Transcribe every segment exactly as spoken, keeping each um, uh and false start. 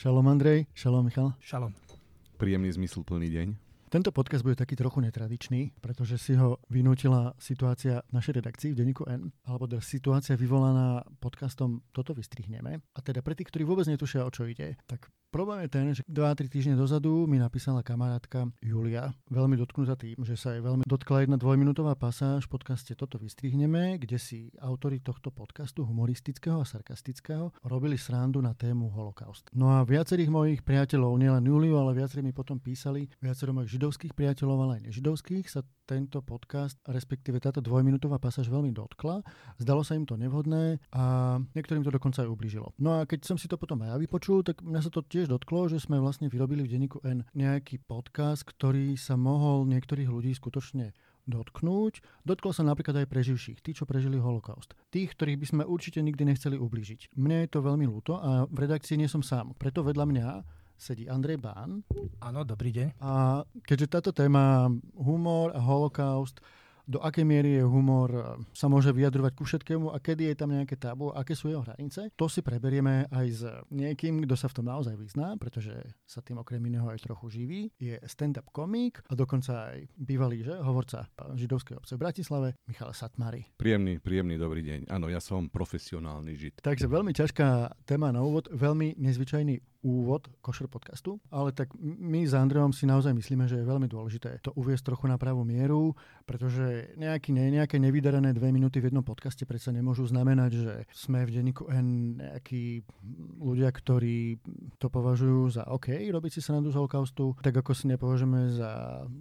Šalom Andrej, šalom Michal. Šalom. Príjemný zmysluplný deň. Tento podcast bude taký trochu netradičný, pretože si ho vynútila situácia v našej redakcii v Denníku N, alebo situácia vyvolaná podcastom Toto vystrihneme. A teda pre tých, ktorí vôbec netušia, o čo ide, tak problém je ten, že dva tri týždne dozadu mi napísala kamarátka Julia, veľmi dotknutá tým, že sa jej veľmi dotkla jedna dvojminútová pasáž v podcaste Toto vystrihneme, kde si autori tohto podcastu, humoristického a sarkastického, robili srandu na tému holokaust. No a viacerých mojich priateľov, nielen Juliu, ale viacerí mi potom písali, viacero mojich židovských priateľov, ale aj nežidovských, sa tento podcast, respektíve táto dvojminútová pasáž veľmi dotkla. Zdalo sa im to nevhodné a niektorým to dokonca aj ublížilo. No a keď som si to potom aj ja vypočul, tak mňa sa to tiež dotklo, že sme vlastne vyrobili v Denníku N nejaký podcast, ktorý sa mohol niektorých ľudí skutočne dotknúť. Dotklo sa napríklad aj preživších, tí, čo prežili holokaust. Tých, ktorých by sme určite nikdy nechceli ublížiť. Mne je to veľmi ľúto a v redakcii nie som sám. Preto vedľa mňa sedí Andrej Bán. Áno, dobrý deň. A keďže táto téma humor a holokaust, do akej miery je humor, sa môže vyjadrovať ku všetkému a kedy je tam nejaké tabu, aké sú jeho hranice. To si preberieme aj s niekým, kto sa v tom naozaj vyzná, pretože sa tým okrem iného aj trochu živí. Je stand-up komik a dokonca aj bývalý, že, hovorca židovskej obce v Bratislave, Michal Satmari. Príjemný, príjemný dobrý deň. Áno, ja som profesionálny žid. Takže veľmi ťažká téma na úvod, veľmi nezvyčajný úvod košer podcastu, ale tak my s Andrejom si naozaj myslíme, že je veľmi dôležité to uviesť trochu na pravú mieru, pretože nejaký, ne, nejaké nevydarané dve minúty v jednom podcaste predsa nemôžu znamenať, že sme v Denníku N nejakí ľudia, ktorí to považujú za OK, robiť si srandu z holokaustu, tak ako si nepovažujeme za,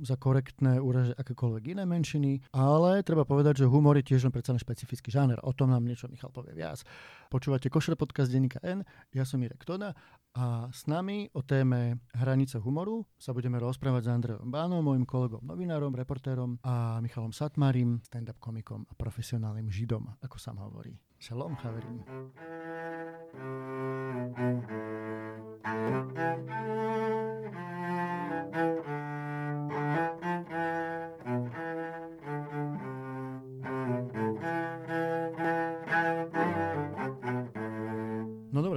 za korektné úraže akékoľvek iné menšiny, ale treba povedať, že humor je tiež len predsa špecifický žáner. O tom nám niečo Michal povie viac. Počúvate košer podcast Denníka N, ja som Irek Tóna a A s nami o téme hranice humoru sa budeme rozprávať s Andrejom Bánom, môjim kolegom, novinárom, reportérom a Michalom Satmarim, stand-up komikom a profesionálnym židom, ako sám hovorí. Šalom, chaverim.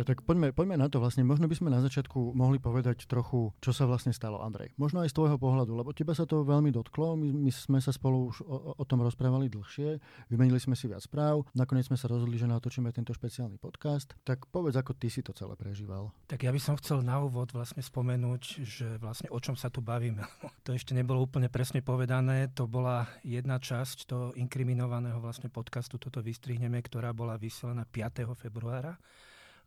Tak poďme, poďme na to vlastne. Možno by sme na začiatku mohli povedať trochu, čo sa vlastne stalo, Andrej. Možno aj z tvojho pohľadu, lebo teba sa to veľmi dotklo. My, my sme sa spolu už o, o tom rozprávali dlhšie, vymenili sme si viac správ, nakoniec sme sa rozhodli, že natočíme tento špeciálny podcast. Tak povedz, ako ty si to celé prežíval. Tak ja by som chcel na úvod vlastne spomenúť, že vlastne o čom sa tu bavíme. To ešte nebolo úplne presne povedané. To bola jedna časť toho inkriminovaného vlastne podcastu Toto vystrihneme, ktorá bola vysielaná piateho februára.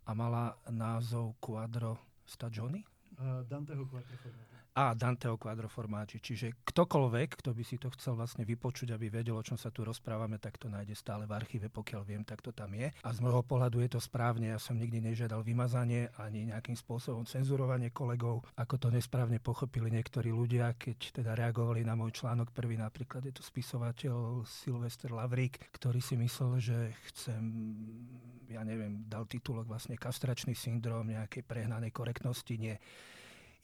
A mala názov Quadro Stagioni? Uh, Danteho Quadro Formáči. Á, Danteho Quadro Formáči. Čiže ktokoľvek, kto by si to chcel vlastne vypočuť, aby vedel, o čom sa tu rozprávame, tak to nájde stále v archíve, pokiaľ viem, tak to tam je. A z môjho pohľadu je to správne. Ja som nikdy nežiadal vymazanie ani nejakým spôsobom cenzurovanie kolegov. Ako to nesprávne pochopili niektorí ľudia, keď teda reagovali na môj článok prvý. Napríklad je to spisovateľ Sylvester Lavrík, ktorý si myslel, že chcem... ja neviem, dal titulok vlastne kastračný syndrom nejakej prehnanej korektnosti. Nie.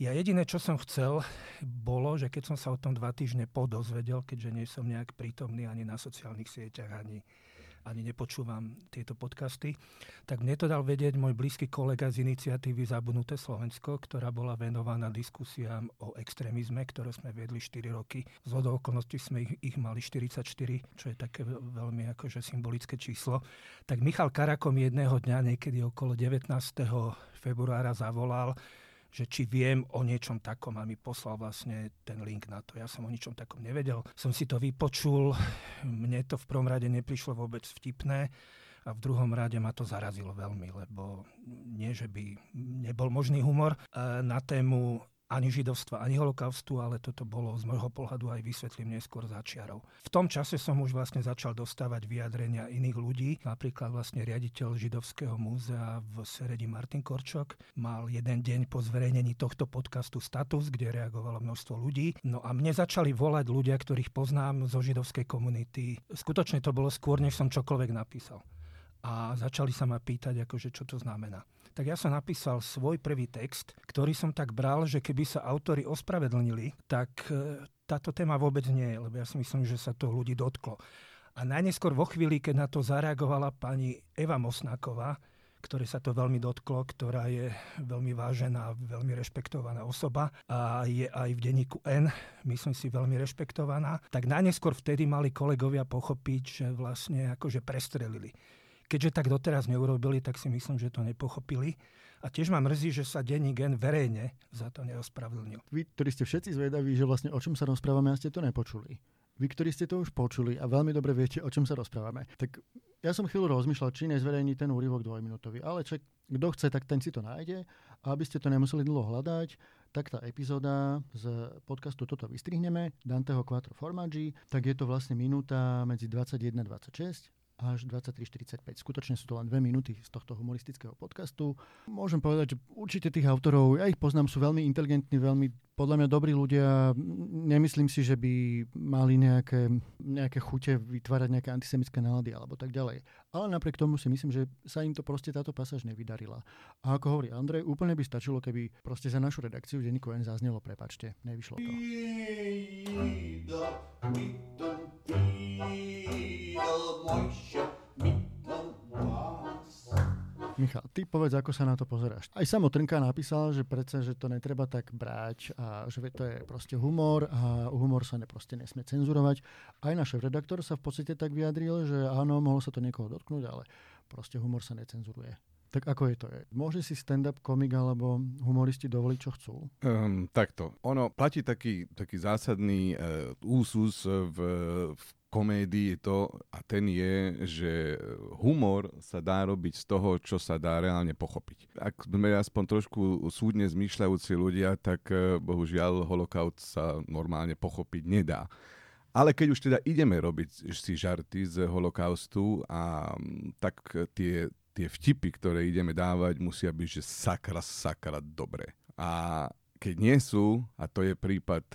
Ja jediné, čo som chcel, bolo, že keď som sa o tom dva týždne podozvedel, keďže nie som nejak prítomný ani na sociálnych sieťach, ani, ani nepočúvam tieto podcasty, tak mne to dal vedieť môj blízky kolega z iniciatívy Zabudnuté Slovensko, ktorá bola venovaná diskusiám o extrémizme, ktoré sme viedli štyri roky. Zhodou okolností sme ich, ich mali štyridsaťštyri, čo je také veľmi akože symbolické číslo. Tak Michal Karakom jedného dňa, niekedy okolo devätnásteho februára zavolal, že či viem o niečom takom a mi poslal vlastne ten link na to. Ja som o ničom takom nevedel. Som si to vypočul, mne to v prvom rade neprišlo vôbec vtipné a v druhom rade ma to zarazilo veľmi, lebo nie, že by nebol možný humor na tému ani židovstva, ani holokaustu, ale toto bolo z môjho pohľadu, aj vysvetlím neskôr, za čiarou. V tom čase som už vlastne začal dostávať vyjadrenia iných ľudí. Napríklad vlastne riaditeľ Židovského múzea v Seredi Martin Korčok mal jeden deň po zverejnení tohto podcastu status, kde reagovalo množstvo ľudí. No a mne začali volať ľudia, ktorých poznám zo židovskej komunity. Skutočne to bolo skôr, než som čokoľvek napísal. A začali sa ma pýtať, akože čo to znamená. Tak ja som napísal svoj prvý text, ktorý som tak bral, že keby sa autori ospravedlnili, tak táto téma vôbec nie je, lebo ja si myslím, že sa to ľudí dotklo. A najneskôr vo chvíli, keď na to zareagovala pani Eva Mosnáková, ktoré sa to veľmi dotklo, ktorá je veľmi vážená, veľmi rešpektovaná osoba a je aj v denníku N, myslím si, veľmi rešpektovaná, tak najneskôr vtedy mali kolegovia pochopiť, že vlastne akože prestrelili. Keďže tak doteraz neurobili, tak si myslím, že to nepochopili. A tiež ma mrzí, že sa denník N verejne za to nerozpravedlnil. Vy, ktorí ste všetci zvedaví, že vlastne o čom sa rozprávame, a ste to nepočuli. Vy, ktorí ste to už počuli a veľmi dobre viete, o čom sa rozprávame, tak ja som chvíľu rozmýšľal, či nezverejní ten úryvok dvojminútový, ale čak, kto chce, tak ten si to nájde. A aby ste to nemuseli dlho hľadať, tak tá epizóda z podcastu Toto vystrihneme, Danteho Quattro Formaggi, tak je to vlastne minúta medzi dvadsaťjeden a dvadsaťšesť až dvadsaťtri štyridsaťpäť. Skutočne sú to len dve minúty z tohto humoristického podcastu. Môžem povedať, že určite tých autorov, ja ich poznám, sú veľmi inteligentní, veľmi podľa mňa dobrí ľudia. Nemyslím si, že by mali nejaké, nejaké chute vytvárať nejaké antisemické nálady alebo tak ďalej. Ale napriek tomu si myslím, že sa im to proste táto pasáž nevydarila. A ako hovorí Andrej, úplne by stačilo, keby proste za našu redakciu denníku N zaznelo prepáčte, nevyšlo to. Michal, ty povedz, ako sa na to pozeráš. Aj samo Trnka napísal, že predsa, že to netreba tak brať a že to je proste humor a humor sa proste nesmie cenzurovať. Aj náš redaktor sa v podstate tak vyjadril, že áno, mohlo sa to niekoho dotknúť, ale proste humor sa necenzuruje. Tak ako je to? Môže si stand-up komik alebo humoristi dovoliť, čo chcú? Um, takto. Ono platí taký, taký zásadný uh, úsus v, v komédii to, a ten je, že humor sa dá robiť z toho, čo sa dá reálne pochopiť. Ak sme aspoň trošku súdne zmýšľajúci ľudia, tak uh, bohužiaľ holokaust sa normálne pochopiť nedá. Ale keď už teda ideme robiť si žarty z holokaustu, a, tak tie, tie vtipy, ktoré ideme dávať, musia byť, že sakra, sakra, dobre. A keď nie sú, a to je prípad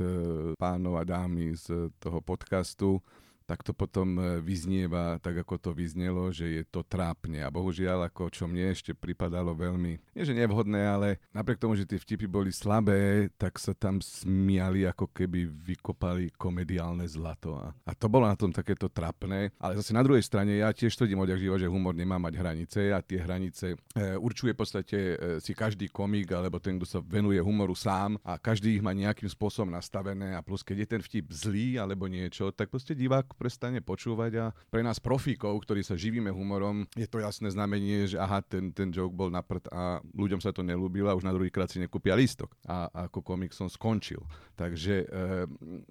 pánov a dámy z toho podcastu, tak to potom vyznieva, tak ako to vyznelo, že je to trápne. A bohužiaľ, ako čo mne ešte pripadalo veľmi, nie že nevhodné, ale napriek tomu, že tie vtipy boli slabé, tak sa tam smiali, ako keby vykopali komediálne zlato. A to bolo na tom takéto trápne. Ale zase na druhej strane, ja tiež tvrdím odjak živa, že humor nemá mať hranice a tie hranice e, určuje v podstate e, si každý komik, alebo ten, kto sa venuje humoru sám a každý ich má nejakým spôsobom nastavené a plus, keď je ten vtip zlý alebo niečo, tak proste divák prestane počúvať a pre nás profíkov, ktorí sa živíme humorom, je to jasné znamenie, že aha, ten, ten joke bol na prd a ľuďom sa to nelúbilo a už na druhýkrát si nekúpia lístok. A, a ako komik som skončil. Takže e,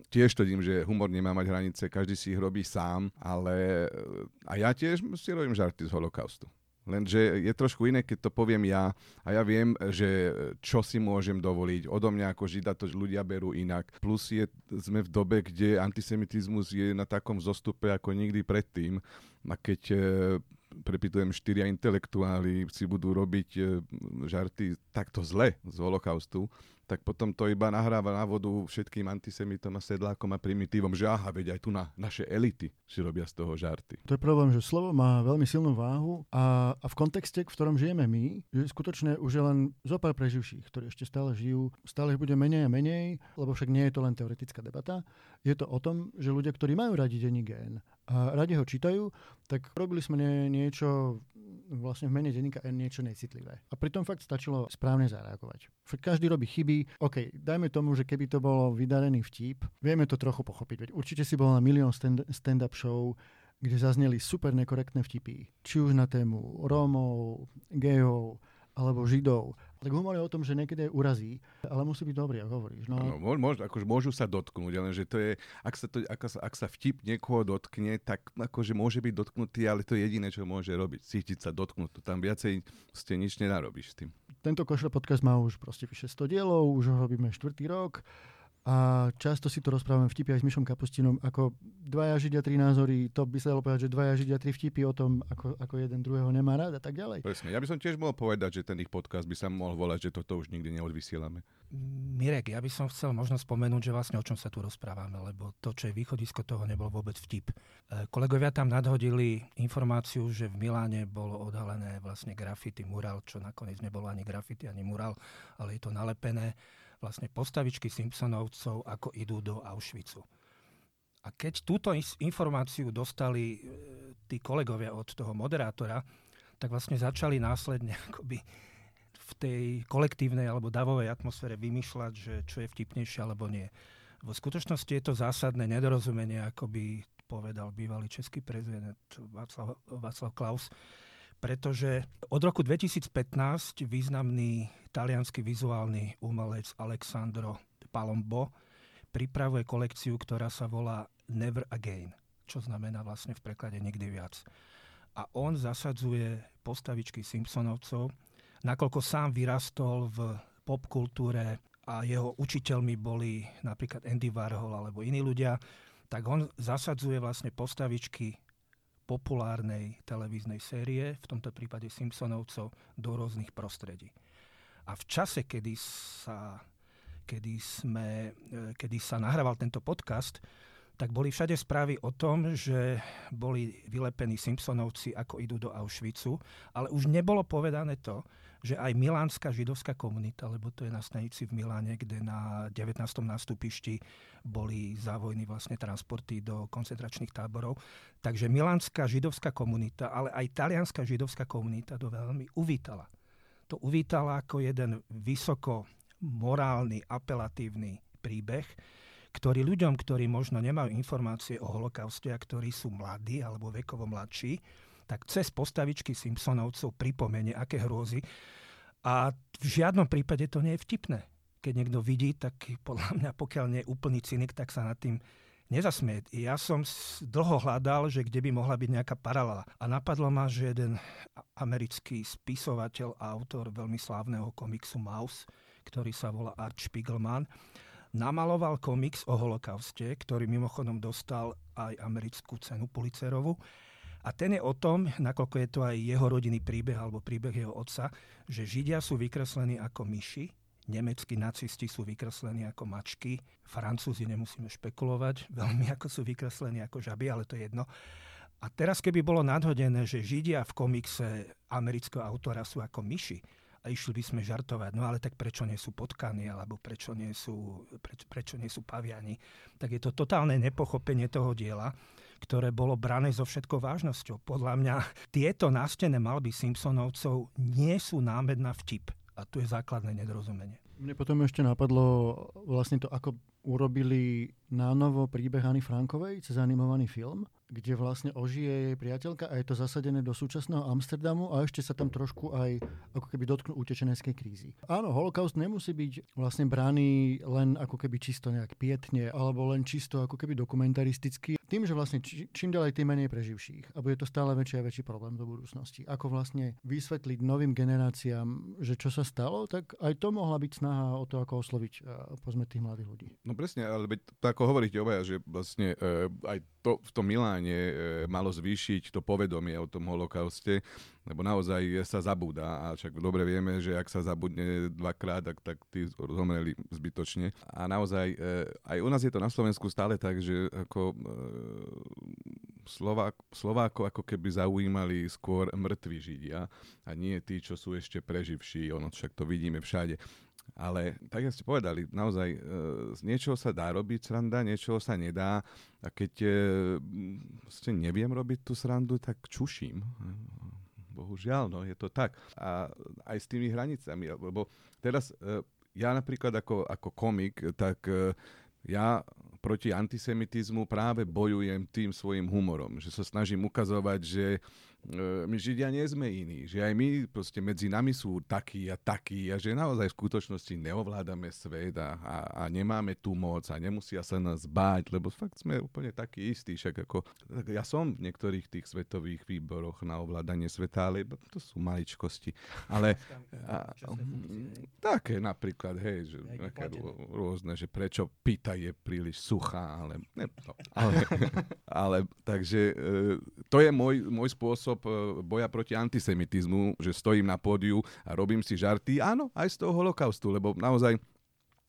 tiež to dím, že humor nemá mať hranice, každý si ich robí sám, ale a ja tiež si robím žarty z holokaustu. Lenže je trošku iné, keď to poviem ja a ja viem, že čo si môžem dovoliť. Odo mňa ako Žida to ľudia berú inak. Plus je, sme v dobe, kde antisemitizmus je na takom zostupe ako nikdy predtým. A keď e, prepýtujem štyria intelektuáli si budú robiť e, žarty takto zle z holokaustu, tak potom to iba nahráva na vodu všetkým antisemitom a sedlákom a primitívom, že aha, veď aj tu na naše elity si robia z toho žarty. To je problém, že slovo má veľmi silnú váhu a, a v kontexte, v ktorom žijeme my, že skutočne už je len zopár preživších, ktorí ešte stále žijú, stále ich bude menej a menej, lebo však nie je to len teoretická debata. Je to o tom, že ľudia, ktorí majú radi denník N a radi ho čítajú, tak robili sme niečo vlastne v mene denníka N niečo necitlivé. A pritom fakt stačilo správne zareagovať. Každý robí chyby. OK, dajme tomu, že keby to bolo vydarený vtip, vieme to trochu pochopiť. Veď určite si bol na milión stand- stand-up show, kde zazneli super nekorektné vtipy. Či už na tému Rómov, gejov, alebo Židov. Tak humor je o tom, že niekedy urazí, ale musí byť dobrý, ak hovoríš. No. Ano, môž, akože môžu sa dotknúť, ale že to je, ak sa, to, ak, sa, ak sa vtip niekoho dotkne, tak akože môže byť dotknutý, ale to je jediné, čo môže robiť. Cítiť sa dotknutú. Tam viacej ste nič nenarobíš s tým. Tento Košľa podcast má už proste vyše sto dielov, už ho robíme štvrtý rok. A často si to rozprávame vtipy aj s Mišom Kapustinom, ako dvaja Židia, tri názory, to by sa dalo povedať, že dvaja Židia, tri vtipy o tom, ako, ako jeden druhého nemá rád a tak ďalej. Presne, ja by som tiež mohol povedať, že ten ich podcast by sa mohol volať, že toto už nikdy neodvysielame. Mirek, ja by som chcel možno spomenúť, že vlastne o čom sa tu rozprávame, lebo to, čo je východisko, toho nebol vôbec vtip. Kolegovia tam nadhodili informáciu, že v Miláne bolo odhalené vlastne graffiti, murál, čo nakoniec nebolo ani graffiti, ani murál, ale je to nalepené vlastne postavičky Simpsonovcov, ako idú do Auschwitzu. A keď túto informáciu dostali tí kolegovia od toho moderátora, tak vlastne začali následne akoby v tej kolektívnej alebo davovej atmosfére vymýšľať, že čo je vtipnejšie alebo nie. V skutočnosti je to zásadné nedorozumenie, ako by povedal bývalý český prezident Václav, Václav Klaus, pretože od roku dvetisícpätnásť významný taliansky vizuálny umelec Alessandro Palombo pripravuje kolekciu, ktorá sa volá Never Again, čo znamená vlastne v preklade nikdy viac. A on zasadzuje postavičky Simpsonovcov, nakoľko sám vyrastol v popkultúre a jeho učiteľmi boli napríklad Andy Warhol alebo iní ľudia, tak on zasadzuje vlastne postavičky populárnej televíznej série, v tomto prípade Simpsonovcov, do rôznych prostredí. A v čase, kedy sa, kedy sme, kedy sa nahrával tento podcast, tak boli všade správy o tom, že boli vylepení Simpsonovci, ako idú do Auschwitzu, ale už nebolo povedané to, že aj milánska židovská komunita, lebo to je na stanici v Miláne, kde na devätnástom nástupišti boli za vojny vlastne transporty do koncentračných táborov. Takže milánska židovská komunita, ale aj talianská židovská komunita to veľmi uvítala. To uvítala ako jeden vysoko morálny, apelatívny príbeh, ktorí ľuďom, ktorí možno nemajú informácie o holokauste a ktorí sú mladí alebo vekovo mladší, tak cez postavičky Simpsonovcov pripomenie, aké hrôzy. A v žiadnom prípade to nie je vtipné. Keď niekto vidí, tak podľa mňa, pokiaľ nie je úplný cynik, tak sa nad tým nezasmieť. Ja som dlho hľadal, že kde by mohla byť nejaká paralela. A napadlo ma, že jeden americký spisovateľ a autor veľmi slávneho komiksu Mouse, ktorý sa volá Art Spiegelman, namaloval komiks o holokauste, ktorý mimochodom dostal aj americkú cenu Pulitzerovu. A ten je o tom, nakoľko je to aj jeho rodinný príbeh alebo príbeh jeho otca, že Židia sú vykreslení ako myši, nemeckí nacisti sú vykreslení ako mačky, Francúzi nemusíme špekulovať, veľmi ako sú vykreslení ako žaby, ale to je jedno. A teraz keby bolo nadhodené, že Židia v komikse amerického autora sú ako myši, a išli by sme žartovať, no ale tak prečo nie sú potkani, alebo prečo nie sú, preč, prečo nie sú paviani. Tak je to totálne nepochopenie toho diela, ktoré bolo brané so všetkou vážnosťou. Podľa mňa tieto nástené malby Simpsonovcov nie sú námed na vtip. A tu je základné nedorozumenie. Mne potom ešte napadlo vlastne to, ako urobili nánovo príbeh Anny Frankovej cez animovaný film, kde vlastne ožije jej priateľka a je to zasadené do súčasného Amsterdamu a ešte sa tam trošku aj ako keby dotknú utečeneckej krízy. Áno, holokaust nemusí byť vlastne braný len ako keby čisto nejak pietne alebo len čisto ako keby dokumentaristicky. Tým, že vlastne či, čím ďalej tým menej preživších a bude to stále väčší a väčší problém do budúcnosti. Ako vlastne vysvetliť novým generáciám, že čo sa stalo, tak aj to mohla byť snaha o to, ako osloviť povedzme tých mladých ľudí. No presne, ale to ako hovoríte obaja, že vlastne e, aj to v tom Miláne malo zvýšiť to povedomie o tom holokauste, lebo naozaj sa zabúda a však dobre vieme, že ak sa zabudne dvakrát, tak, tak tí zomreli zbytočne. A naozaj aj u nás je to na Slovensku stále tak, že ako Slovák, Slováko ako keby zaujímali skôr mŕtvi Židia a nie tí, čo sú ešte preživší, ono však to vidíme všade. Ale tak, jak ste povedali, naozaj e, z niečoho sa dá robiť sranda, niečoho sa nedá. A keď e, ste neviem robiť tú srandu, tak čuším. Bohužiaľ, no je to tak. A aj s tými hranicami, lebo teraz e, ja napríklad ako, ako komik, tak e, ja proti antisemitizmu práve bojujem tým svojim humorom, že sa snažím ukazovať, že my Židia nie sme iní, že aj my proste medzi nami sú takí a takí a že naozaj v skutočnosti neovládame svet a, a, a nemáme tú moc a nemusia sa nás báť, lebo fakt sme úplne takí istí, však ako ja som v niektorých tých svetových výboroch na ovládanie sveta, ale to sú maličkosti, ale a, a, také napríklad, hej, že rôzne, že prečo pýta je príliš suchá, ale, ne, no, ale, ale takže to je môj, môj spôsob boja proti antisemitizmu, že stojím na pódiu a robím si žarty, áno, aj z toho holokaustu, lebo naozaj,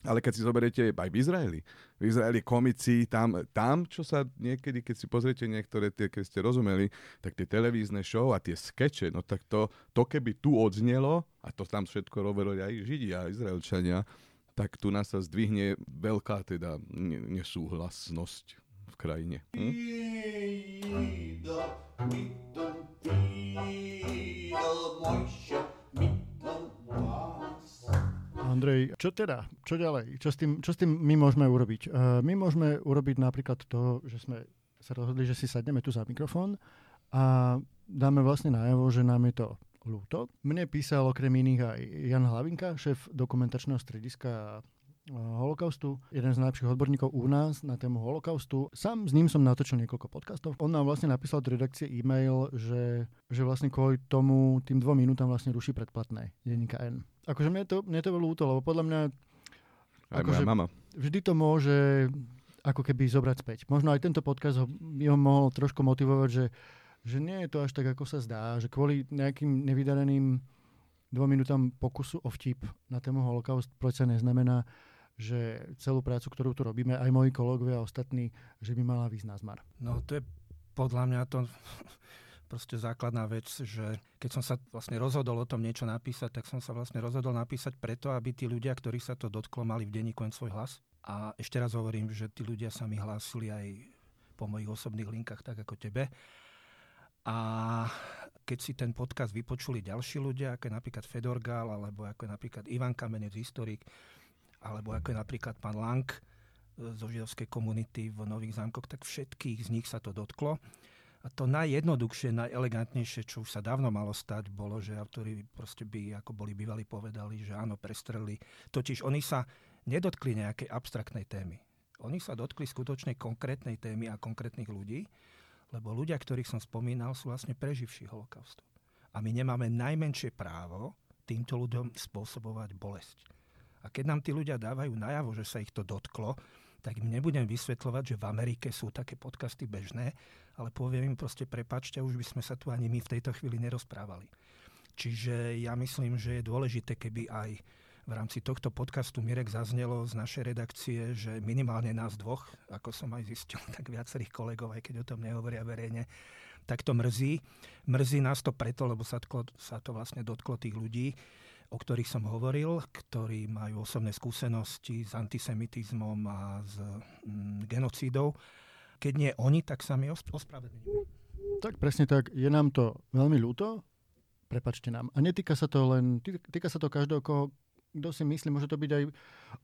ale keď si zoberiete aj v Izraeli, v Izraeli komici, tam, tam čo sa niekedy, keď si pozriete niektoré tie, keď ste rozumeli, tak tie televízne show a tie skeče, no tak to, to keby tu odznelo, a to tam všetko robili aj Židia, Izraelčania, tak tu nás sa zdvihne veľká teda nesúhlasnosť v krajine. Hm? Andrej, čo teda? Čo ďalej? Čo s tým, čo s tým my môžeme urobiť? Uh, my môžeme urobiť napríklad to, že sme sa rozhodli, že si sadneme tu za mikrofón a dáme vlastne najavo, že nám je to ľúto. Mne písal okrem iných aj Jan Hlavinka, šéf dokumentačného strediska holokaustu, jeden z najlepších odborníkov u nás na tému holokaustu. Sám s ním som natočil niekoľko podcastov. On nám vlastne napísal do redakcie e-mail, že, že vlastne kvôli tomu tým dvom minútam vlastne ruší predplatné Denníka N. Akože mne to, mne to bolo ľúto, lebo podľa mňa akože vždy to môže ako keby zobrať späť. Možno aj tento podcast ho, ho mohol trošku motivovať, že že nie je to až tak, ako sa zdá, že kvôli nejakým nevydareným dvom minútam pokusu o vtip na tému holokaust predsa neznamená, že celú prácu, ktorú tu robíme, aj moji kolegovia a ostatní, že by mala výsť na zmar. No to je podľa mňa to proste základná vec, že keď som sa vlastne rozhodol o tom niečo napísať, tak som sa vlastne rozhodol napísať preto, aby tí ľudia, ktorí sa to dotklo, mali v denníku svoj hlas. A ešte raz hovorím, že tí ľudia sa mi hlásili aj po mojich osobných linkách, tak ako tebe. A keď si ten podcast vypočuli ďalší ľudia, ako je napríklad Fedor Gál, alebo ako je napríklad Ivan Kamenec, historik, alebo ako je napríklad pán Lang zo židovskej komunity v Nových Zámkoch, tak všetkých z nich sa to dotklo. A to najjednoduchšie, najelegantnejšie, čo už sa dávno malo stať, bolo, že autori proste by, ako boli bývali, povedali, že áno, prestrelili. Totiž oni sa nedotkli nejakej abstraktnej témy. Oni sa dotkli skutočnej konkrétnej témy a konkrétnych ľudí, lebo ľudia, ktorých som spomínal, sú vlastne preživší holokaustu. A my nemáme najmenšie právo týmto ľuďom spôsobovať bolesť. A keď nám tí ľudia dávajú najavo, že sa ich to dotklo, tak im nebudem vysvetľovať, že v Amerike sú také podcasty bežné, ale poviem im proste prepáčte, už by sme sa tu ani my v tejto chvíli nerozprávali. Čiže ja myslím, že je dôležité, keby aj v rámci tohto podcastu Mirek zaznelo z našej redakcie, že minimálne nás dvoch, ako som aj zistil, tak viacerých kolegov, aj keď o tom nehovoria verejne, tak to mrzí. Mrzí nás to preto, lebo sa, tklo, sa to vlastne dotklo tých ľudí, o ktorých som hovoril, ktorí majú osobné skúsenosti s antisemitizmom a s mm, genocídou. Keď nie oni, tak sa mi os- ospravedlňujú. Tak presne tak. Je nám to veľmi ľúto. Prepačte nám. A netýka sa to len, týka sa to každého, koho kto si myslí, môže to byť aj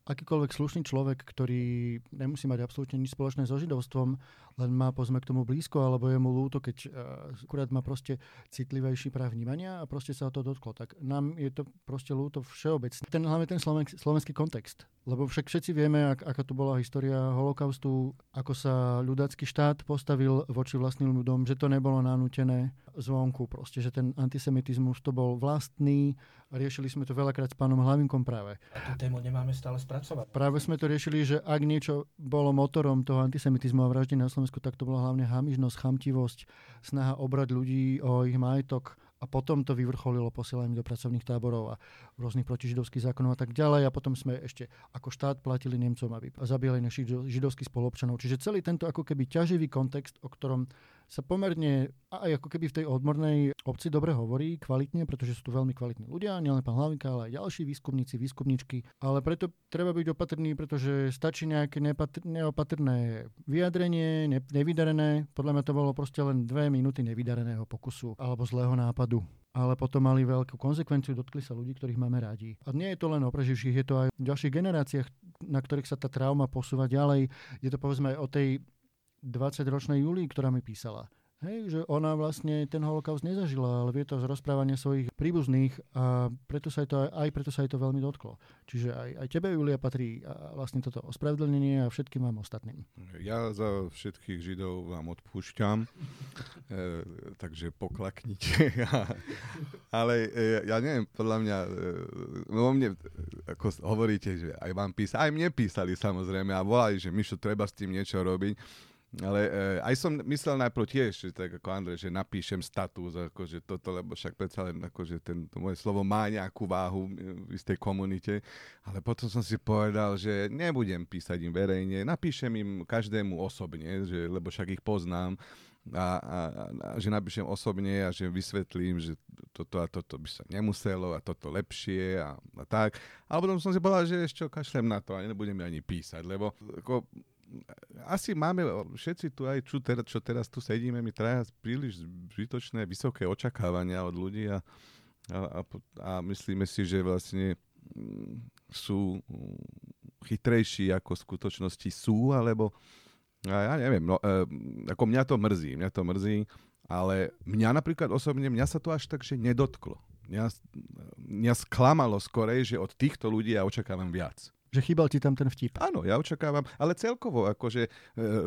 akýkoľvek slušný človek, ktorý nemusí mať absolútne nič spoločné so židovstvom, len má povedzme k tomu blízko, alebo je mu ľúto, keď akurát má proste citlivejší práv vnímania a proste sa to dotklo. Tak nám je to proste ľúto všeobecne. Ten, hlavne ten slovensk, slovenský kontext. Lebo však všetci vieme, ak, aká tu bola história holokaustu, ako sa ľudácky štát postavil voči vlastným ľudom, že to nebolo nanútené zvonku. Proste, že ten antisemitizmus to bol vlastný. Riešili sme to veľakrát s pánom Hlavinkom práve. A tú tému nemáme stále spracovať. Práve sme to riešili, že ak niečo bolo motorom toho antisemitizmu a vraždy na Slovensku, tak to bola hlavne hamižnosť, chamtivosť, snaha obrať ľudí o ich majetok. A potom to vyvrcholilo posielaním do pracovných táborov a rôznych protižidovských zákonov a tak ďalej. A potom sme ešte ako štát platili Nemcom, aby zabíjali našich židovských spoluobčanov. Čiže celý tento ako keby ťaživý kontext, o ktorom sa pomerne aj ako keby v tej odbornej obci dobre hovorí, kvalitne, pretože sú tu veľmi kvalitní ľudia, nielen pán Hlavinka, ale aj ďalší výskumníci, výskumničky. Ale preto treba byť opatrný, pretože stačí nejaké nepatr- neopatrné vyjadrenie, ne- nevydarené. Podľa mňa to bolo proste len dve minúty nevydareného pokusu alebo zlého nápadu. Ale potom mali veľkú konsekvenciu, dotkli sa ľudí, ktorých máme rádi. A nie je to len o preživších, je to aj v ďalších generáciách, na ktorých sa tá trauma posúva ďalej. Je to povedzme aj o tej dvadsaťročnej Julii, ktorá mi písala. Hej, že ona vlastne ten holokaust nezažila, ale vie to z rozprávania svojich príbuzných a preto sa jej to, aj preto sa jej to veľmi dotklo. Čiže aj, aj tebe, Julia, patrí a vlastne toto ospravedlnenie a všetkým vám ostatným. Ja za všetkých Židov vám odpúšťam, e, takže poklaknite. Ale e, ja neviem, podľa mňa, e, no mne, ako hovoríte, že aj vám písali, aj mne písali samozrejme a volali, že Mišo, treba s tým niečo robiť. Ale e, aj som myslel najprv tiež, že tak ako Andrej, že napíšem status, akože toto, lebo však predsa len akože ten, to moje slovo má nejakú váhu v istej komunite, ale potom som si povedal, že nebudem písať im verejne, napíšem im každému osobne, že, lebo však ich poznám, a, a, a že napíšem osobne a že vysvetlím, že toto a toto by sa nemuselo a toto lepšie a, a tak. Ale potom som si povedal, že ešte kašlem na to a nebudem ani písať, lebo ako... Asi máme všetci tu aj, čo teraz tu sedíme, my traja príliš zbytočné, vysoké očakávania od ľudí a, a, a, a myslíme si, že vlastne sú chytrejší ako v skutočnosti sú, alebo ja neviem, no, ako mňa to mrzí, mňa to mrzí, ale mňa napríklad osobne, mňa sa to až tak, že nedotklo. Mňa, mňa sklamalo skorej, že od týchto ľudí ja očakávam viac. Že chýbal ti tam ten vtip. Áno, ja očakávam, ale celkovo akože e,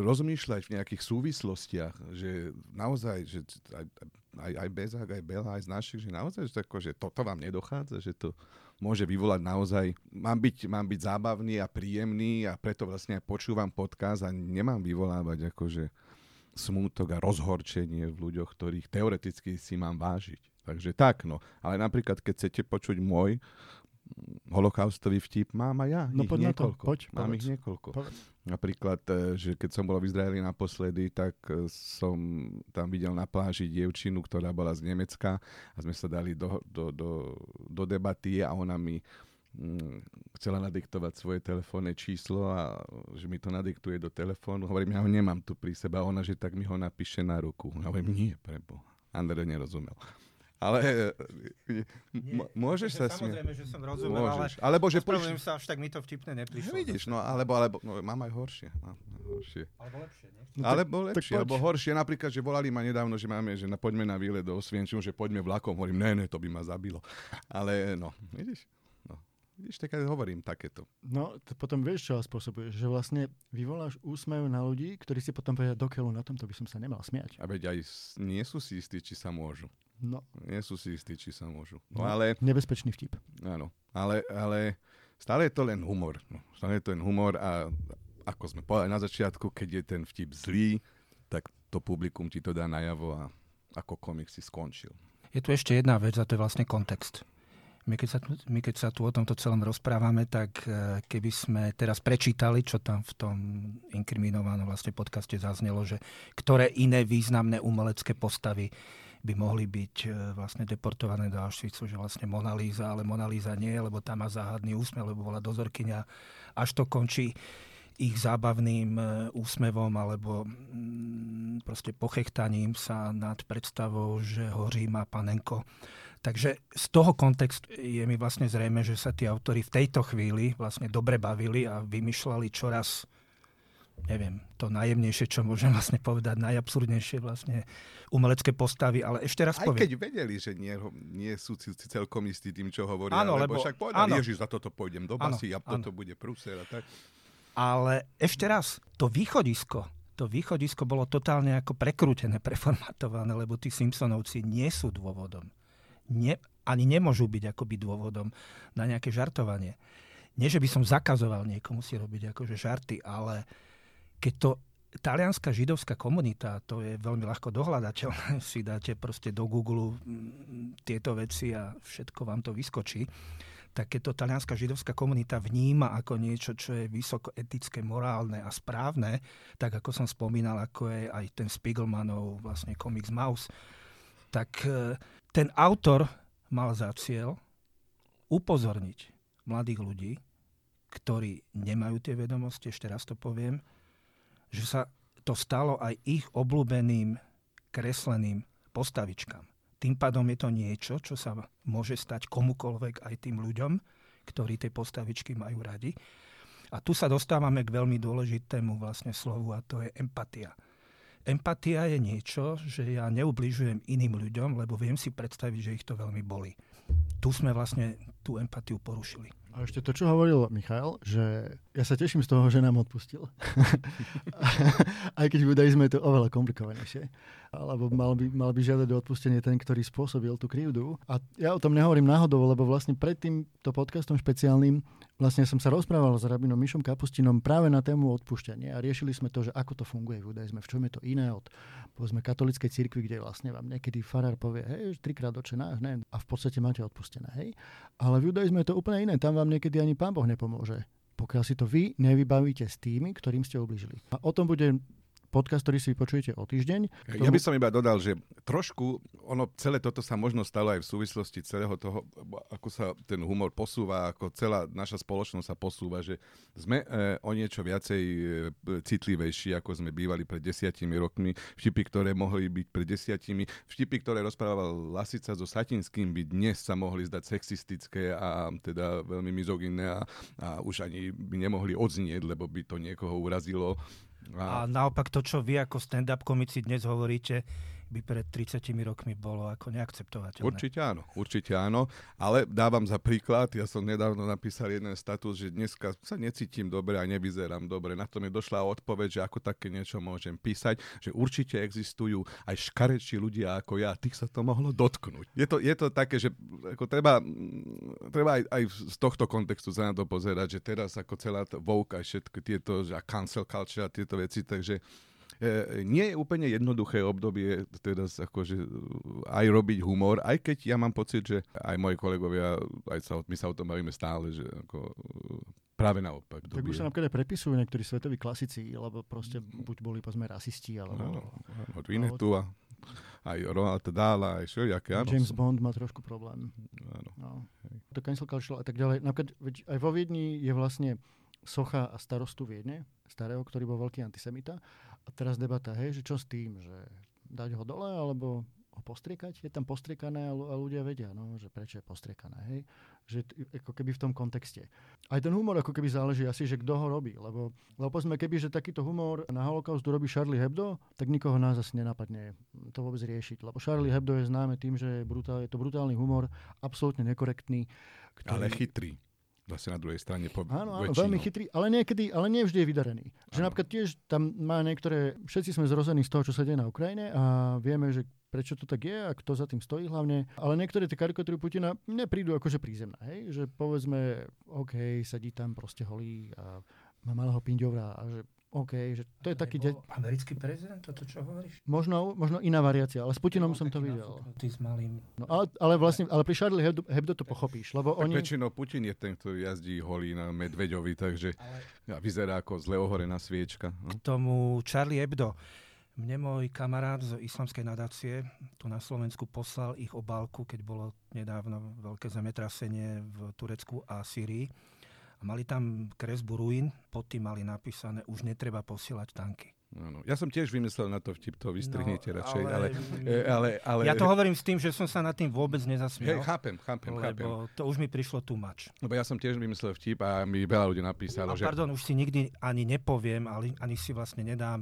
rozmýšľať v nejakých súvislostiach, že naozaj, že aj, aj, aj Bezák, aj Bela, aj z našich, že naozaj, že, tako, že toto vám nedochádza, že to môže vyvolať naozaj, mám byť, mám byť zábavný a príjemný a preto vlastne aj počúvam podcast a nemám vyvolávať akože smútok a rozhorčenie v ľuďoch, ktorých teoreticky si mám vážiť. Takže tak, no. Ale napríklad, keď chcete počuť môj holokaustový vtip, mám aj ja. No ich niekoľko. To, poď, mám povedz. ich niekoľko. Povedz. Napríklad, že keď som bol v Izraeli naposledy, tak som tam videl na pláži dievčinu, ktorá bola z Nemecka a sme sa dali do, do, do, do debaty a ona mi chcela nadiktovať svoje telefónne číslo a že mi to nadiktuje do telefónu. Hovorím, ja ho nemám tu pri sebe. Ona, že tak mi ho napíše na ruku. Hovorím, nie, preboha. Andrej nerozumel. Ale m- môžeš sa smieť. Samozrejme, že som rozumel, môžeš. Ale že poč- sa až tak mi to vtipne neprišlo. Vidíš, no alebo, alebo no, mám aj horšie. Mám horšie. Alebo lepšie, nie? No, alebo tak, lepšie, tak alebo horšie. Napríklad, že volali ma nedávno, že máme, že na, poďme na výlet do Osvienčimu, že poďme vlakom. Hovorím, ne, ne, to by ma zabilo. Ale no, vidíš? No, vidíš, tak ja hovorím takéto. No, t- potom vieš, čo spôsobuje? Že vlastne vyvoláš úsmev na ľudí, ktorí si potom povedia, do keľu, na tomto by som sa nemal smiať. A veď aj nie sú si istí, či sa môžu. No. Nie sú si istí, či sa môžu. No, no, ale, nebezpečný vtip. Áno, ale, ale stále je to len humor. No, stále je to len humor a ako sme povedali na začiatku, keď je ten vtip zlý, tak to publikum ti to dá najavo a ako komik si skončil. Je tu ešte jedna vec a to je vlastne kontext. My keď sa tu, my keď sa tu o tomto celom rozprávame, tak keby sme teraz prečítali, čo tam v tom inkriminovanom vlastne podcaste zaznelo, že ktoré iné významné umelecké postavy by mohli byť vlastne deportované do Auschwitzu, že vlastne Mona Lisa, ale Mona Lisa nie, lebo tá má záhadný úsmev, lebo bola dozorkyňa. Až to končí ich zábavným úsmevom alebo proste pochechtaním sa nad predstavou, že horí má panenko. Takže z toho kontextu je mi vlastne zrejme, že sa tí autori v tejto chvíli vlastne dobre bavili a vymýšľali čoraz neviem, to najjemnejšie, čo môžem vlastne povedať, najabsurdnejšie vlastne umelecké postavy, ale ešte raz aj poviem. Aj keď vedeli, že nie, nie sú celkom istí tým, čo hovoria, áno, lebo, lebo však povedali, Ježiš, za toto pôjdem do basy a toto áno. bude prúser a tak. Ale ešte raz, to východisko, to východisko bolo totálne ako prekrútené, preformatované, lebo tí Simpsonovci nie sú dôvodom. Nie, ani nemôžu byť akoby dôvodom na nejaké žartovanie. Nie, že by som zakazoval niekomu si robiť akože žarty, ale keď to talianská židovská komunita, to je veľmi ľahko dohľadateľné, si dáte proste do Google tieto veci a všetko vám to vyskočí, tak keď to talianská židovská komunita vníma ako niečo, čo je vysoko etické, morálne a správne, tak ako som spomínal, ako je aj ten Spiegelmanov vlastne komiks Mouse, tak ten autor mal za cieľ upozorniť mladých ľudí, ktorí nemajú tie vedomosti, ešte raz to poviem, že sa to stalo aj ich obľúbeným kresleným postavičkám. Tým pádom je to niečo, čo sa môže stať komukoľvek aj tým ľuďom, ktorí tie postavičky majú radi. A tu sa dostávame k veľmi dôležitému vlastne slovu a to je empatia. Empatia je niečo, že ja neubližujem iným ľuďom, lebo viem si predstaviť, že ich to veľmi bolí. Tu sme vlastne tú empatiu porušili. A ešte to, čo hovoril Michal, že ja sa teším z toho, že nám odpustil. Aj keď vydali sme to oveľa komplikovanejšie. Alebo mal by, mal by žiadať o odpustenie ten, ktorý spôsobil tú krivdu. A ja o tom nehovorím náhodou, lebo vlastne pred týmto podcastom špeciálnym vlastne som sa rozprával s rabinom Mišom Kapustinom práve na tému odpúšťania. A riešili sme to, že ako to funguje. Vydali sme, v čom je to iné od povedzme katolíckej cirkvi, kde vlastne vám niekedy farár povie, hej, trikrát Otče náš, ne, a v podstate máte odpustené, hej. Ale v judaizme je to úplne iné. Tam vám niekedy ani Pán Boh nepomôže, pokiaľ si to vy nevybavíte s tými, ktorým ste ublížili. A o tom bude podcast, ktorý si vypočujete o týždeň. Tomu... Ja by som iba dodal, že trošku ono celé toto sa možno stalo aj v súvislosti celého toho, ako sa ten humor posúva, ako celá naša spoločnosť sa posúva, že sme e, o niečo viacej e, citlivejší, ako sme bývali pred desiatimi rokmi. Vtipy, ktoré mohli byť pred desiatimi, vtipy, ktoré rozprával Lasica so Satinským, by dnes sa mohli zdať sexistické a teda veľmi mizogynné a, a už ani by nemohli odznieť, lebo by to niekoho urazilo. A naopak to, čo vy ako stand-up komici dnes hovoríte, by pred tridsiatimi rokmi bolo ako neakceptovateľné. Určite áno, určite áno, ale dávam za príklad, ja som nedávno napísal jeden status, že dneska sa necítim dobre a nevyzerám dobre. Na to mi došla odpoveď, že ako také niečo môžem písať, že určite existujú aj škarečí ľudia ako ja, tých sa to mohlo dotknúť. Je to, je to také, že ako treba, treba aj, aj z tohto kontextu sa na to pozerať, že teraz ako celá woke a všetky tieto, že cancel culture a tieto veci, takže E, nie je úplne jednoduché obdobie teraz akože aj robiť humor, aj keď ja mám pocit, že aj moji kolegovia, aj sa, my sa o tom bavíme stále, že ako práve naopak. Tak už sa napríklad prepisujú niektorí svetoví klasici, lebo proste buď boli povedzme rasisti, alebo... Áno, áno, od Inetua, aj Roald Dahla, aj všelijaké, áno. James Bond má trošku problém. Áno. No. To cancel culture a tak ďalej. Napríklad aj vo Viedni je vlastne socha a starostu Viedne, starého, ktorý bol veľký antisemita. A teraz debata, hej, že čo s tým, že dať ho dole, alebo ho postriekať? Je tam postriekané a ľudia vedia, no, že prečo je postriekané, hej? Že ako keby v tom kontexte. Aj ten humor ako keby záleží asi, že kto ho robí, lebo, lebo povedzme, keby, že takýto humor na holokaust robí Charlie Hebdo, tak nikoho nás asi nenapadne to vôbec riešiť, lebo Charlie Hebdo je známe tým, že je, brutál, je to brutálny humor, absolútne nekorektný. Ktorý... Ale chytrý. Vlastne na druhej strane po väčšinu. Áno, áno, veľmi chytrý, ale niekedy, ale nie vždy je vydarený. Že áno. Napríklad tiež tam má niektoré, všetci sme zrození z toho, čo sa deje na Ukrajine a vieme, že prečo to tak je a kto za tým stojí hlavne. Ale niektoré tie karikatúry Putina neprídu akože prízemná, hej? Že povedzme, OK, sadí tam proste holý a má malého pinďovra a že OK, že to je taký... De- americký prezident, toto čo hovoríš? Možno, možno iná variácia, ale s Putinom som to videl. Malým... No, ale, ale vlastne, ale pri Charlie Hebdo, Hebdo to pochopíš, lebo tak oni... Väčšinou Putin je ten, ktorý jazdí holí na Medveďovi, takže ale... vyzerá ako zle ohorená sviečka. No? K tomu Charlie Hebdo. Mne môj kamarát z islamskej nadácie tu na Slovensku poslal ich obálku, keď bolo nedávno veľké zemetrasenie v Turecku a Sýrii. Mali tam kresbu ruín, pod tým mali napísané, už netreba posielať tanky. Áno. Ja som tiež vymyslel na to vtip, to vystrihnete no, radšej, ale, ale, ale... Ja to hovorím s tým, že som sa nad tým vôbec nezasmiel. Hej, chápem, chápem, chápem. Lebo to už mi prišlo too much. Lebo ja som tiež vymyslel vtip a mi veľa ľudí napísalo, a že... Pardon, už si nikdy ani nepoviem, ale ani si vlastne nedám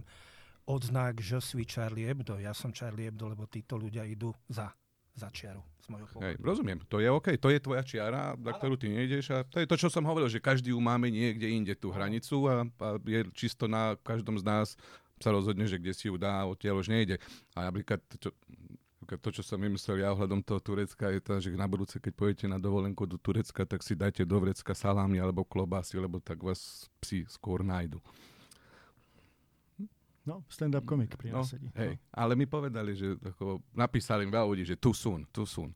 odznak, že si Charlie Hebdo. Ja som Charlie Hebdo, lebo títo ľudia idú za... za čiaru, z mojho pohľadu. Hej, rozumiem, to je OK, to je tvoja čiara, na ktorú ty nejdeš a to je to, čo som hovoril, že každý ju máme niekde inde tú hranicu a, a je čisto na každom z nás sa rozhodne, že kde si ju dá, odtiaľ už nejde. A napríklad čo, to, čo som vymyslel ja ohľadom toho Turecka, je to, že na budúce, keď pôjdete na dovolenku do Turecka, tak si dajte do vrecka salámy alebo klobásy, lebo tak vás psi skôr nájdu. No, stand-up komik pri nás no, sedí. Hej, no. Ale mi povedali, že ako, napísali im veľa ľudí, že too soon, too soon.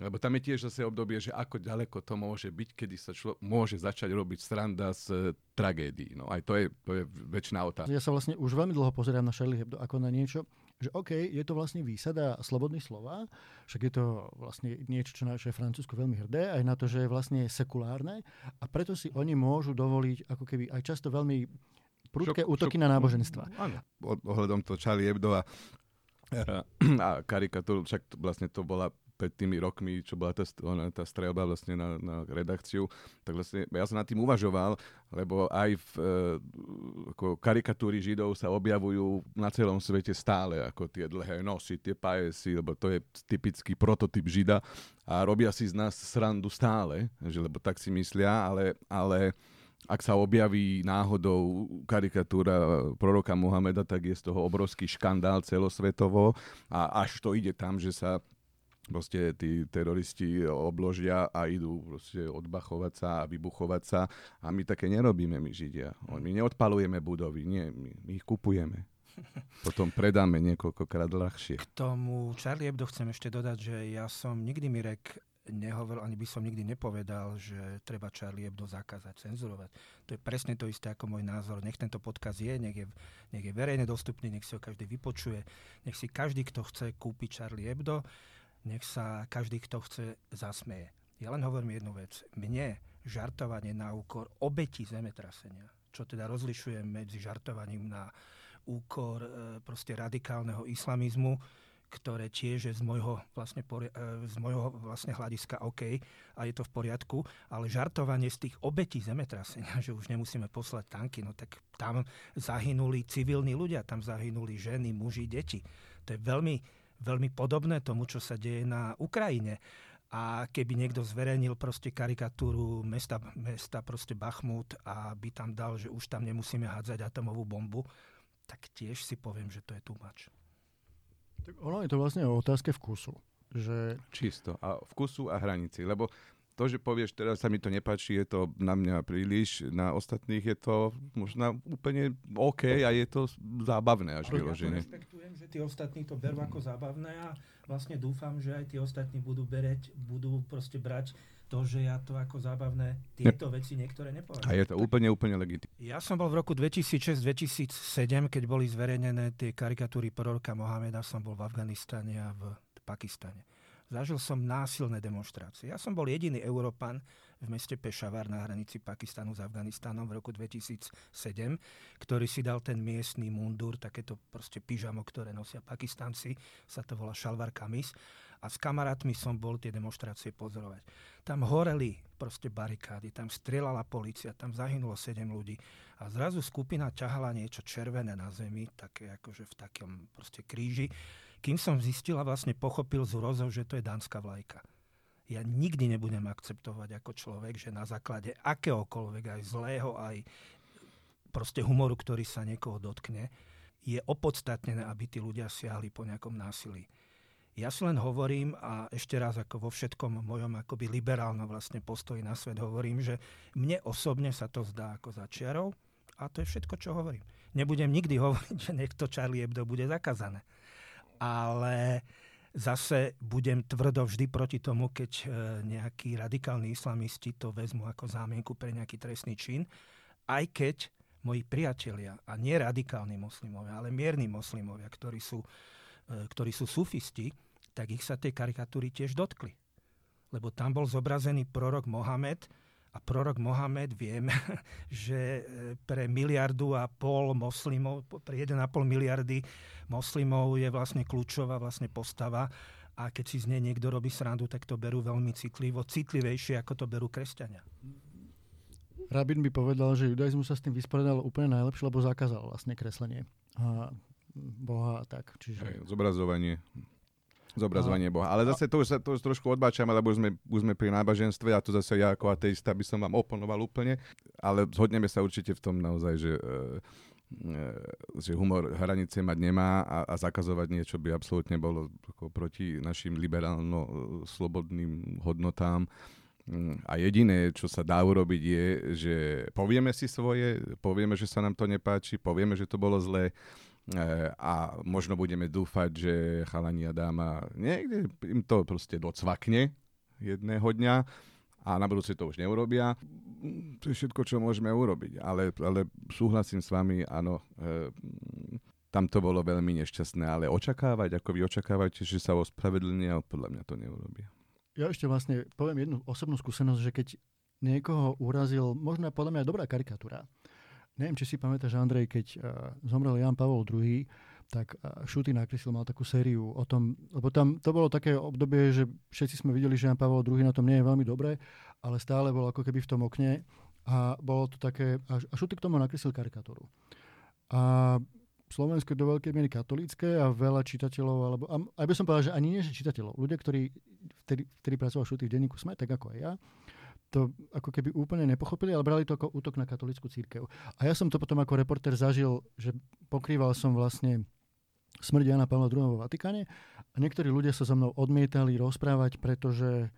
Lebo tam je tiež zase obdobie, že ako ďaleko to môže byť, kedy sa člo, môže začať robiť sranda z e, tragédií. No aj to je, to je väčšiná otázka. Ja sa vlastne už veľmi dlho pozerám na Charlie Hebdo ako na niečo, že OK, je to vlastne výsada slobodných slova, však je to vlastne niečo, čo je Francúzsko veľmi hrdé, aj na to, že je vlastne sekulárne a preto si oni môžu dovoliť ako keby aj často veľmi prudké šok, útoky šok, na náboženstva. Áno. Ohľadom to Charlie Hebdo a, a karikatúru, však to, vlastne to bola pred tými rokmi, čo bola tá, tá streľba vlastne na, na redakciu, tak vlastne ja som nad tým uvažoval, lebo aj v e, ako karikatúry Židov sa objavujú na celom svete stále, ako tie dlhé nosy, tie pajesy, lebo to je typický prototyp Žida a robia si z nás srandu stále, že, lebo tak si myslia, ale... ale ak sa objaví náhodou karikatúra proroka Mohameda, tak je z toho obrovský škandál celosvetovo a až to ide tam, že sa proste tí teroristi obložia a idú proste odbachovať sa a vybuchovať sa a my také nerobíme, my Židia. My neodpalujeme budovy, nie, my, my ich kupujeme. Potom predáme niekoľkokrát ľahšie. K tomu Charlie Hebdo chcem ešte dodať, že ja som nikdy, Mirek, nehovoril, ani by som nikdy nepovedal, že treba Charlie Hebdo zakázať, cenzurovať. To je presne to isté ako môj názor. Nech tento podcast je, nech je, nech je verejne dostupný, nech si ho každý vypočuje, nech si každý, kto chce, kúpi Charlie Hebdo, nech sa každý, kto chce, zasmeje. Ja len hovorím jednu vec. Mne žartovanie na úkor obetí zemetrasenia, čo teda rozlišujem medzi žartovaním na úkor e, proste radikálneho islamizmu, ktoré tiež je z môjho vlastne, pori- z môjho vlastne hľadiska OK a je to v poriadku, ale žartovanie z tých obetí zemetrasenia, že už nemusíme poslať tanky, no tak tam zahynuli civilní ľudia, tam zahynuli ženy, muži, deti. To je veľmi, veľmi podobné tomu, čo sa deje na Ukrajine. A keby niekto zverejnil proste karikatúru mesta, mesta proste Bachmút a by tam dal, že už tam nemusíme hádzať atomovú bombu, tak tiež si poviem, že to je too much. Tak ono je to vlastne o otázke vkusu. Že... Čisto. A vkusu a hranici. Lebo to, že povieš, teraz sa mi to nepáči, je to na mňa príliš, na ostatných je to možno úplne OK a je to zábavné až vyložené. Ja to respektujem, že tí ostatní to berú ako zábavné a vlastne dúfam, že aj tí ostatní budú bereť, budú proste brať to, že ja to ako zábavné tieto veci niektoré nepovedám. A je to úplne, úplne legitimné. Ja som bol v roku dvetisícšesť dvetisícsedem, keď boli zverejnené tie karikatúry proroka Mohameda, som bol v Afganistane a v Pakistane. Zažil som násilné demonštrácie. Ja som bol jediný Európan v meste Peshawar na hranici Pakistanu s Afganistanom v roku dvetisícsedem, ktorý si dal ten miestny mundur, takéto proste pyžamo, ktoré nosia Pakistanci, sa to volá šalvar kamis. A s kamarátmi som bol tie demonštrácie pozorovať. Tam horeli proste barikády, tam strieľala polícia, tam zahynulo sedem ľudí. A zrazu skupina ťahala niečo červené na zemi, také akože v takom proste kríži. Kým som zistil a vlastne pochopil z úrozov, že to je dánska vlajka. Ja nikdy nebudem akceptovať ako človek, že na základe akéhokoľvek, aj zlého, aj proste humoru, ktorý sa niekoho dotkne, je opodstatnené, aby tí ľudia siahli po nejakom násilí. Ja si len hovorím a ešte raz ako vo všetkom mojom akoby liberálnom vlastne postoji na svet hovorím, že mne osobne sa to zdá ako za čiarou a to je všetko, čo hovorím. Nebudem nikdy hovoriť, že niekto Charlie Hebdo bude zakázané. Ale zase budem tvrdo vždy proti tomu, keď nejakí radikálni islamisti to vezmu ako zámienku pre nejaký trestný čin, aj keď moji priatelia a nie radikálni moslimovia, ale mierni moslimovia, ktorí sú, ktorí sú sufisti, tak ich sa tej karikatúry tiež dotkli. Lebo tam bol zobrazený prorok Mohamed a prorok Mohamed vieme, že pre miliardu a pol moslimov, pre jeden a pol miliardy moslimov je vlastne kľúčová vlastne postava a keď si z nej niekto robí srandu, tak to berú veľmi citlivo, citlivejšie ako to berú kresťania. Rabin by povedal, že judaizmus sa s tým vysporiadal úplne najlepšie, lebo zakázal vlastne kreslenie a Boha a tak. Čiže... Aj, zobrazovanie. Zobrazovanie Boha. Ale zase to už sa to už trošku odbáčame, lebo už sme, už sme pri náboženstve a to zase ja ako ateista by som vám oponoval úplne. Ale zhodneme sa určite v tom naozaj, že, že humor hranice mať nemá a, a zakazovať niečo by absolútne bolo proti našim liberálno-slobodným hodnotám. A jediné, čo sa dá urobiť je, že povieme si svoje, povieme, že sa nám to nepáči, povieme, že to bolo zlé, a možno budeme dúfať, že chalani a dáma niekde im to proste docvakne jedného dňa a na budúce to už neurobia. To je všetko, čo môžeme urobiť. Ale, ale súhlasím s vami, áno, e, tam to bolo veľmi nešťastné, ale očakávať, ako vy očakávate, že sa ospravedlnia, podľa mňa to neurobia. Ja ešte vlastne poviem jednu osobnú skúsenosť, že keď niekoho urazil, možno podľa mňa dobrá karikatúra. Neviem, či si pamätáš, Andrej, keď uh, zomrel Ján Pavol druhý, tak uh, Šutý nakreslil, mal takú sériu o tom, lebo tam to bolo také obdobie, že všetci sme videli, že Ján Pavol druhý na tom nie je veľmi dobré, ale stále bol ako keby v tom okne a bolo to také, a, a Šutý k tomu nakreslil karikatúru. A Slovensko je do veľkej miery katolícke a veľa čitateľov, alebo a, aj by som povedal, že ani nie, že čitateľov, ľudia, ktorí, vtedy, vtedy pracoval Šutý v denníku Sme, tak ako aj ja, to ako keby úplne nepochopili, ale brali to ako útok na katolícku cirkev. A ja som to potom ako reportér zažil, že pokrýval som vlastne smrť Jana Pavla druhého. Vo Vatikáne a niektorí ľudia sa so mnou odmietali rozprávať, pretože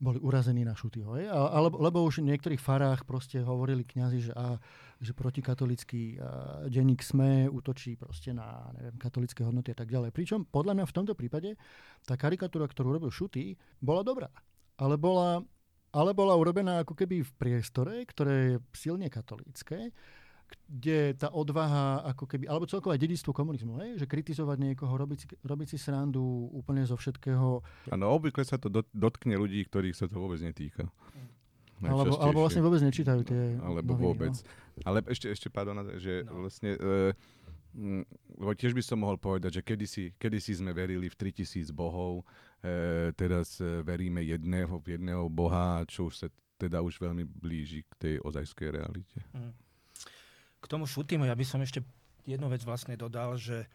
boli urazení na Šutýho. Alebo, lebo už v niektorých farách proste hovorili kňazi, že, a, že protikatolický denník Sme útočí proste na neviem, katolické hodnoty a tak ďalej. Pričom podľa mňa v tomto prípade tá karikatúra, ktorú robil Šutý, bola dobrá. ale bola, ale bola urobená ako keby v priestore, ktoré je silne katolícke, kde tá odvaha, ako keby, alebo celkové dedičstvo komunizmu, hej? Že kritizovať niekoho, robiť si, robiť si srandu úplne zo všetkého. Áno, obvykle sa to dotkne ľudí, ktorých sa to vôbec netýka. Alebo, alebo vlastne vôbec nečítajú tie alebo noviny, vôbec. No. Ale ešte, ešte pardon, že no. vlastne... E, lebo tiež by som mohol povedať, že kedysi, kedysi sme verili v tritisíc bohov, e, teraz veríme jedného, jedného boha, čo už sa teda už veľmi blíži k tej ozajskej realite. Mm. K tomu Šutýmu ja by som ešte jednu vec vlastne dodal, že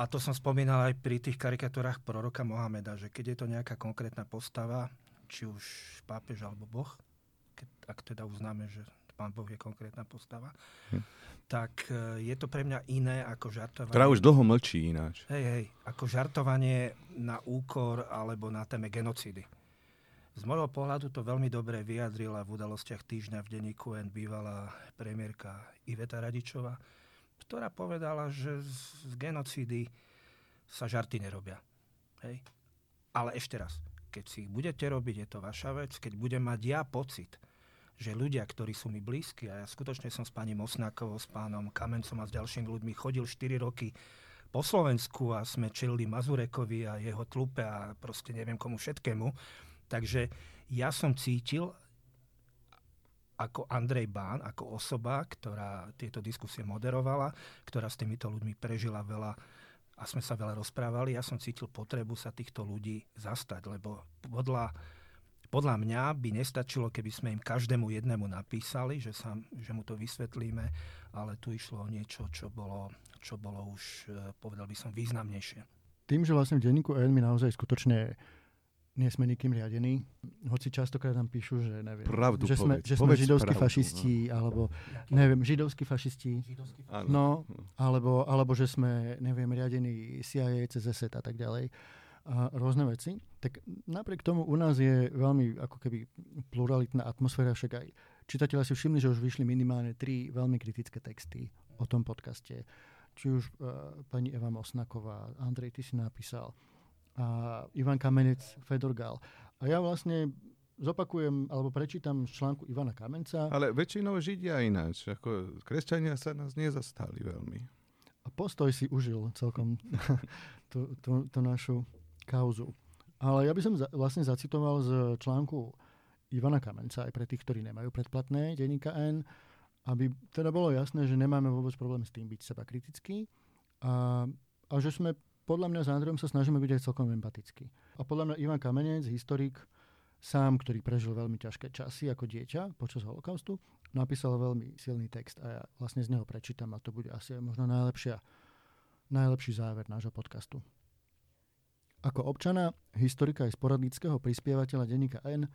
a to som spomínal aj pri tých karikatúrách proroka Mohameda, že keď je to nejaká konkrétna postava, či už pápež alebo boh, keď, ak teda uznáme, že Pán Boh je konkrétna postava, hm. tak je to pre mňa iné ako žartovanie. Ktorá už dlho mlčí ináč. Hej, hej, ako žartovanie na úkor alebo na téme genocídy. Z môjho pohľadu to veľmi dobre vyjadrila v Udalostiach týždňa v denníku N bývalá premiérka Iveta Radičová, ktorá povedala, že z genocídy sa žarty nerobia. Hej. Ale ešte raz, keď si ich budete robiť, je to vaša vec, keď budem mať ja pocit, že ľudia, ktorí sú mi blízki, a ja skutočne som s pani Mosnákovou, s pánom Kamencom a s ďalšími ľuďmi chodil štyri roky po Slovensku a sme čelili Mazurekovi a jeho tlupe a proste neviem komu všetkému. Takže ja som cítil ako Andrej Bán, ako osoba, ktorá tieto diskusie moderovala, ktorá s týmito ľuďmi prežila veľa a sme sa veľa rozprávali, ja som cítil potrebu sa týchto ľudí zastať, lebo podľa Podľa mňa by nestačilo, keby sme im každému jednému napísali, že, sa, že mu to vysvetlíme, ale tu išlo o niečo, čo bolo, čo bolo už, povedal by som, významnejšie. Tým, že vlastne v denníku N mi naozaj skutočne nie sme nikým riadení, hoci častokrát nám píšu, že neviem, pravdu že sme, povedz, že sme židovskí pravdu, fašisti, no. alebo neviem, židovskí fašisti, židovskí fašisti. No, alebo, alebo že sme, neviem, riadení C I A, C Z S a tak ďalej. A rôzne veci, tak napriek tomu u nás je veľmi ako keby pluralitná atmosféra, však aj čitatelia si všimli, že už vyšli minimálne tri veľmi kritické texty o tom podcaste. Či už uh, pani Eva Mosnáková, Andrej, ty si napísal, a Ivan Kamenec, Fedor Gál. A ja vlastne zopakujem, alebo prečítam z článku Ivana Kamenca. Ale väčšinou Židia ináč, ako kresťania sa nás nezastali veľmi. A Postoj si užil celkom tú, tú, tú našu kauzu. Ale ja by som za, vlastne zacitoval z článku Ivana Kamenca aj pre tých, ktorí nemajú predplatné denníka N, aby teda bolo jasné, že nemáme vôbec problém s tým byť seba kritický a, a že sme podľa mňa s Andrejom sa snažíme byť aj celkom empatickí. A podľa mňa Ivan Kamenec, historik sám, ktorý prežil veľmi ťažké časy ako dieťa počas holokaustu, napísal veľmi silný text a ja vlastne z neho prečítam a to bude asi možno najlepšia, najlepší záver nášho podcastu. Ako občana, historika aj sporadického prispievateľa denníka N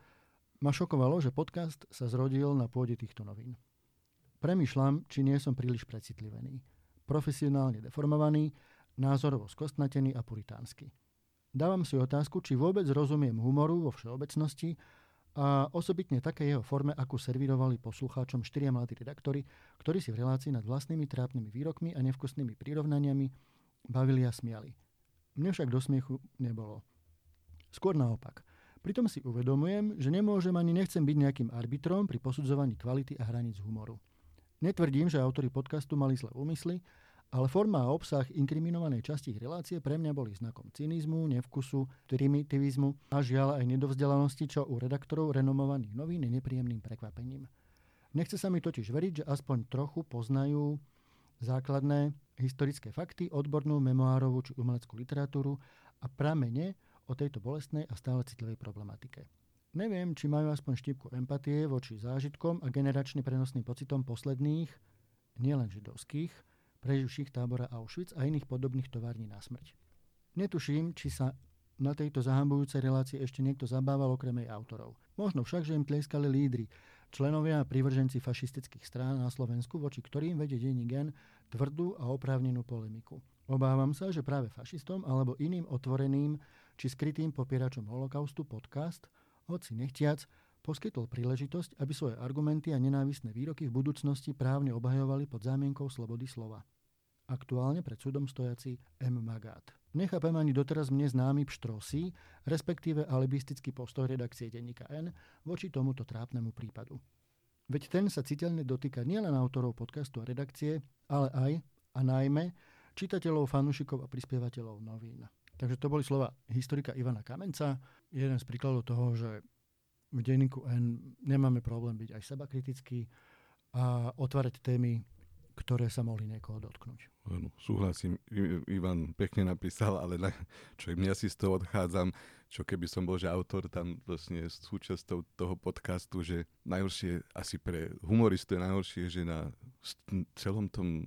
ma šokovalo, že podcast sa zrodil na pôde týchto novín. Premýšľam, či nie som príliš precitlivený, profesionálne deformovaný, názorovo skostnatený a puritánsky. Dávam si otázku, či vôbec rozumiem humoru vo všeobecnosti a osobitne také jeho forme, akú servírovali poslucháčom štyria mladí redaktori, ktorí si v relácii nad vlastnými trápnymi výrokmi a nevkusnými prirovnaniami bavili a smiali. Mne však do smiechu nebolo. Skôr naopak. Pritom si uvedomujem, že nemôžem ani nechcem byť nejakým arbitrom pri posudzovaní kvality a hraníc humoru. Netvrdím, že autori podcastu mali zlé úmysly, ale forma a obsah inkriminovanej časti ich relácie pre mňa boli znakom cynizmu, nevkusu, primitivizmu a žiaľ aj nedovzdelanosti, čo u redaktorov renomovaných novín je nepríjemným prekvapením. Nechce sa mi totiž veriť, že aspoň trochu poznajú základné historické fakty, odbornú memoárovú či umeleckú literatúru a pramene o tejto bolestnej a stále citlivej problematike. Neviem, či majú aspoň štipku empatie voči zážitkom a generačne prenosným pocitom posledných, nielen židovských, preživších tábora Auschwitz a iných podobných tovární na smrť. Netuším, či sa na tejto zahambujúcej relácii ešte niekto zabával okrem jej autorov. Možno však, že im tlieskali lídri, členovia a privrženci fašistických strán na Slovensku, voči ktorým vedie denník N tvrdú a oprávnenú polemiku. Obávam sa, že práve fašistom alebo iným otvoreným či skrytým popieračom holokaustu podcast, hoci nechtiac, poskytol príležitosť, aby svoje argumenty a nenávisné výroky v budúcnosti právne obhajovali pod zámienkou slobody slova. A aktuálne pred súdom stojaci M. Magát. Nechápem ani doteraz mne známy pštrosí, respektíve alibistický postoj redakcie Denníka N voči tomuto trápnemu prípadu. Veď ten sa citeľne dotýka nielen autorov podcastu a redakcie, ale aj a najmä čitateľov, fanúšikov a prispievateľov novín. Takže to boli slova historika Ivana Kamenca. Jeden z príkladov toho, že v Denníku N nemáme problém byť aj sebakritický a otvárať témy, ktoré sa mohli niekoho dotknúť. No, súhlasím, Ivan pekne napísal, ale na, čo im ja si z toho odchádzam, čo keby som bol, že autor tam vlastne súčasťou toho podcastu, že najhoršie asi pre humoristu je najhoršie, že na celom tom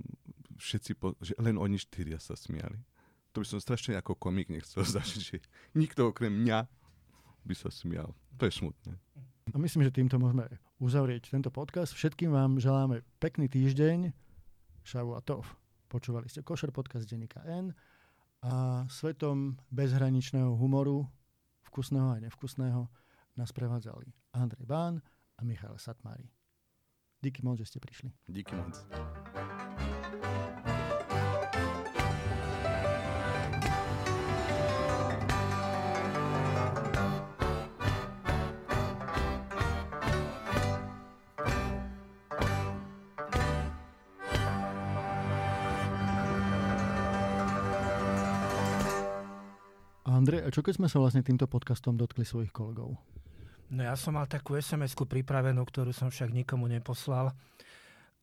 všetci, po, že len oni štyria sa smiali. To by som strašne ako komik nechcel zažiť, že nikto okrem mňa by sa smial. To je smutné. A myslím, že týmto môžeme uzavrieť tento podcast. Všetkým vám želáme pekný týždeň. Šavuatov. Počúvali ste Košer, podcast Denníka N a svetom bezhraničného humoru, vkusného aj nevkusného, nás prevádzali Andrej Bán a Michal Satmari. Díky moc, že ste prišli. Díky moc. Andrej, a čo keď sme sa vlastne týmto podcastom dotkli svojich kolegov? No ja som mal takú es em esku pripravenú, ktorú som však nikomu neposlal.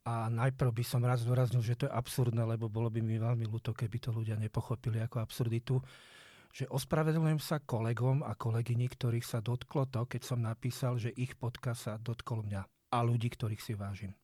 A najprv by som raz zdôraznil, že to je absurdné, lebo bolo by mi veľmi ľúto, keby to ľudia nepochopili ako absurditu. Že ospravedlňujem sa kolegom a kolegyni, ktorých sa dotklo to, keď som napísal, že ich podcast sa dotkol mňa a ľudí, ktorých si vážim.